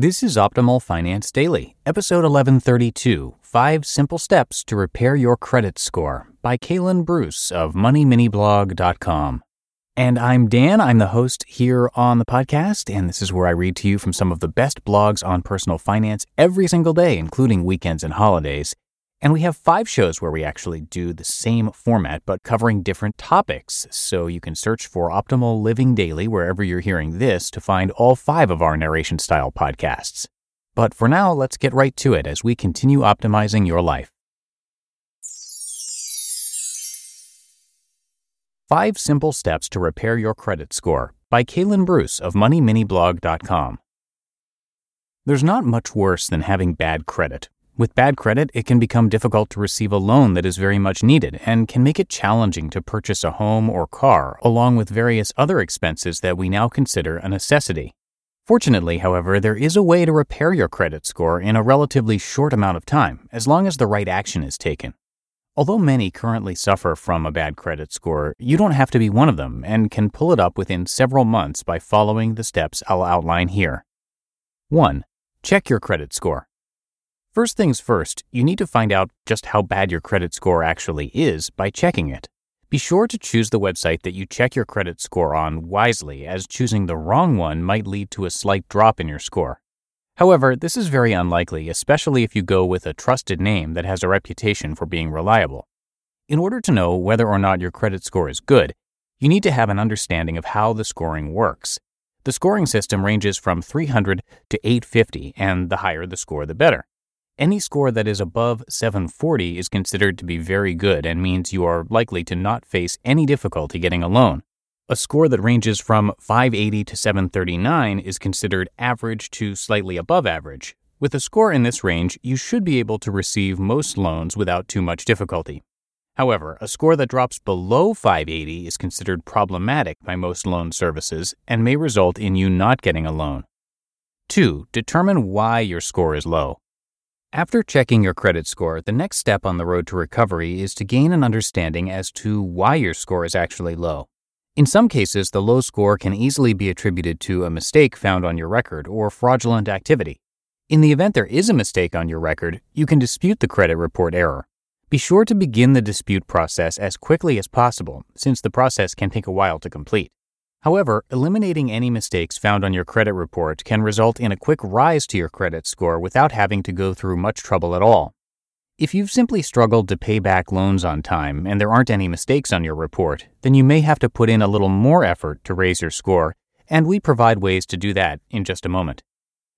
This is Optimal Finance Daily, episode 1132, 5 Simple Steps to Repair Your Credit Score by Kaylin Bruce of moneyminiblog.com. And I'm Dan, I'm the host here on the podcast, and this is where I read to you from some of the best blogs on personal finance every single day, including weekends and holidays. And we have 5 shows where we actually do the same format, but covering different topics. So you can search for Optimal Living Daily wherever you're hearing this to find all 5 of our narration-style podcasts. But for now, let's get right to it as we continue optimizing your life. 5 Simple Steps to Repair Your Credit Score by Kaylin Bruce of moneyminiblog.com. There's not much worse than having bad credit. With bad credit, it can become difficult to receive a loan that is very much needed and can make it challenging to purchase a home or car, along with various other expenses that we now consider a necessity. Fortunately, however, there is a way to repair your credit score in a relatively short amount of time, as long as the right action is taken. Although many currently suffer from a bad credit score, you don't have to be one of them and can pull it up within several months by following the steps I'll outline here. 1. Check your credit score. First things first, you need to find out just how bad your credit score actually is by checking it. Be sure to choose the website that you check your credit score on wisely, as choosing the wrong one might lead to a slight drop in your score. However, this is very unlikely, especially if you go with a trusted name that has a reputation for being reliable. In order to know whether or not your credit score is good, you need to have an understanding of how the scoring works. The scoring system ranges from 300 to 850, and the higher the score, the better. Any score that is above 740 is considered to be very good and means you are likely to not face any difficulty getting a loan. A score that ranges from 580 to 739 is considered average to slightly above average. With a score in this range, you should be able to receive most loans without too much difficulty. However, a score that drops below 580 is considered problematic by most loan services and may result in you not getting a loan. 2. Determine why your score is low. After checking your credit score, the next step on the road to recovery is to gain an understanding as to why your score is actually low. In some cases, the low score can easily be attributed to a mistake found on your record or fraudulent activity. In the event there is a mistake on your record, you can dispute the credit report error. Be sure to begin the dispute process as quickly as possible, since the process can take a while to complete. However, eliminating any mistakes found on your credit report can result in a quick rise to your credit score without having to go through much trouble at all. If you've simply struggled to pay back loans on time and there aren't any mistakes on your report, then you may have to put in a little more effort to raise your score, and we provide ways to do that in just a moment.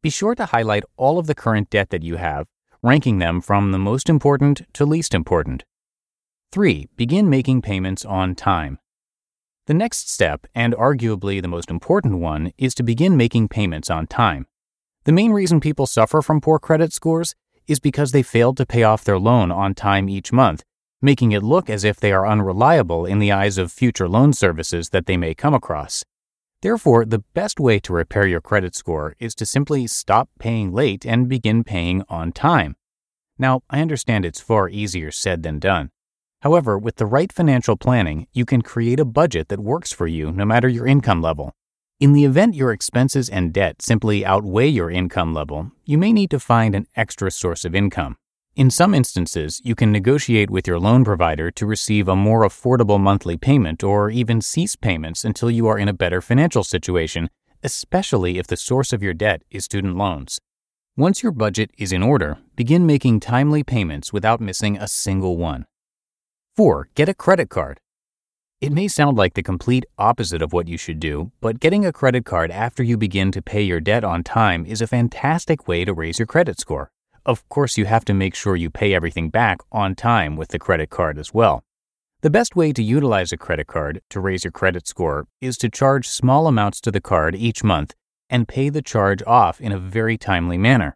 Be sure to highlight all of the current debt that you have, ranking them from the most important to least important. 3. Begin making payments on time. The next step, and arguably the most important one, is to begin making payments on time. The main reason people suffer from poor credit scores is because they failed to pay off their loan on time each month, making it look as if they are unreliable in the eyes of future loan services that they may come across. Therefore, the best way to repair your credit score is to simply stop paying late and begin paying on time. Now, I understand it's far easier said than done. However, with the right financial planning, you can create a budget that works for you no matter your income level. In the event your expenses and debt simply outweigh your income level, you may need to find an extra source of income. In some instances, you can negotiate with your loan provider to receive a more affordable monthly payment or even cease payments until you are in a better financial situation, especially if the source of your debt is student loans. Once your budget is in order, begin making timely payments without missing a single one. 4. Get a credit card. It may sound like the complete opposite of what you should do, but getting a credit card after you begin to pay your debt on time is a fantastic way to raise your credit score. Of course, you have to make sure you pay everything back on time with the credit card as well. The best way to utilize a credit card to raise your credit score is to charge small amounts to the card each month and pay the charge off in a very timely manner.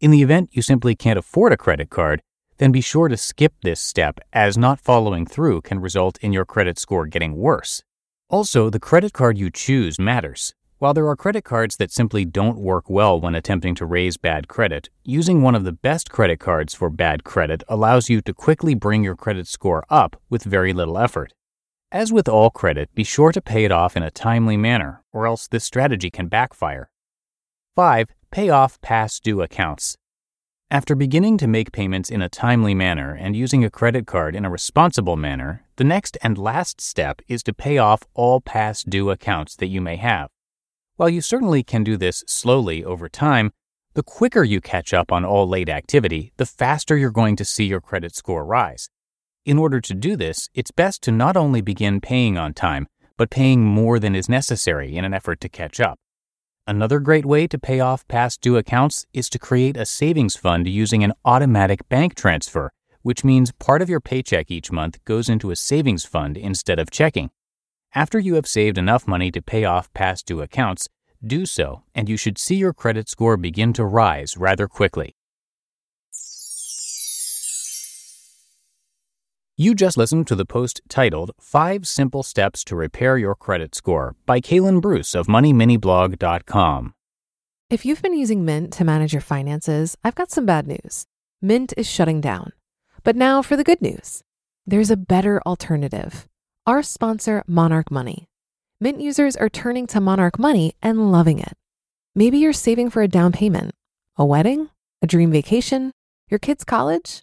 In the event you simply can't afford a credit card, then be sure to skip this step, as not following through can result in your credit score getting worse. Also, the credit card you choose matters. While there are credit cards that simply don't work well when attempting to raise bad credit, using one of the best credit cards for bad credit allows you to quickly bring your credit score up with very little effort. As with all credit, be sure to pay it off in a timely manner, or else this strategy can backfire. 5. Pay off past due accounts. After beginning to make payments in a timely manner and using a credit card in a responsible manner, the next and last step is to pay off all past due accounts that you may have. While you certainly can do this slowly over time, the quicker you catch up on all late activity, the faster you're going to see your credit score rise. In order to do this, it's best to not only begin paying on time, but paying more than is necessary in an effort to catch up. Another great way to pay off past due accounts is to create a savings fund using an automatic bank transfer, which means part of your paycheck each month goes into a savings fund instead of checking. After you have saved enough money to pay off past due accounts, do so, and you should see your credit score begin to rise rather quickly. You just listened to the post titled 5 Simple Steps to Repair Your Credit Score by Kaylin Bruce of moneyminiblog.com. If you've been using Mint to manage your finances, I've got some bad news. Mint is shutting down. But now for the good news. There's a better alternative. Our sponsor, Monarch Money. Mint users are turning to Monarch Money and loving it. Maybe you're saving for a down payment, a wedding, a dream vacation, your kid's college.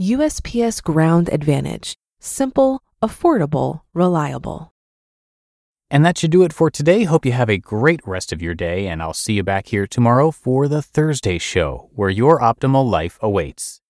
USPS Ground Advantage. Simple, affordable, reliable. And that should do it for today. Hope you have a great rest of your day, and I'll see you back here tomorrow for the Thursday show, where your optimal life awaits.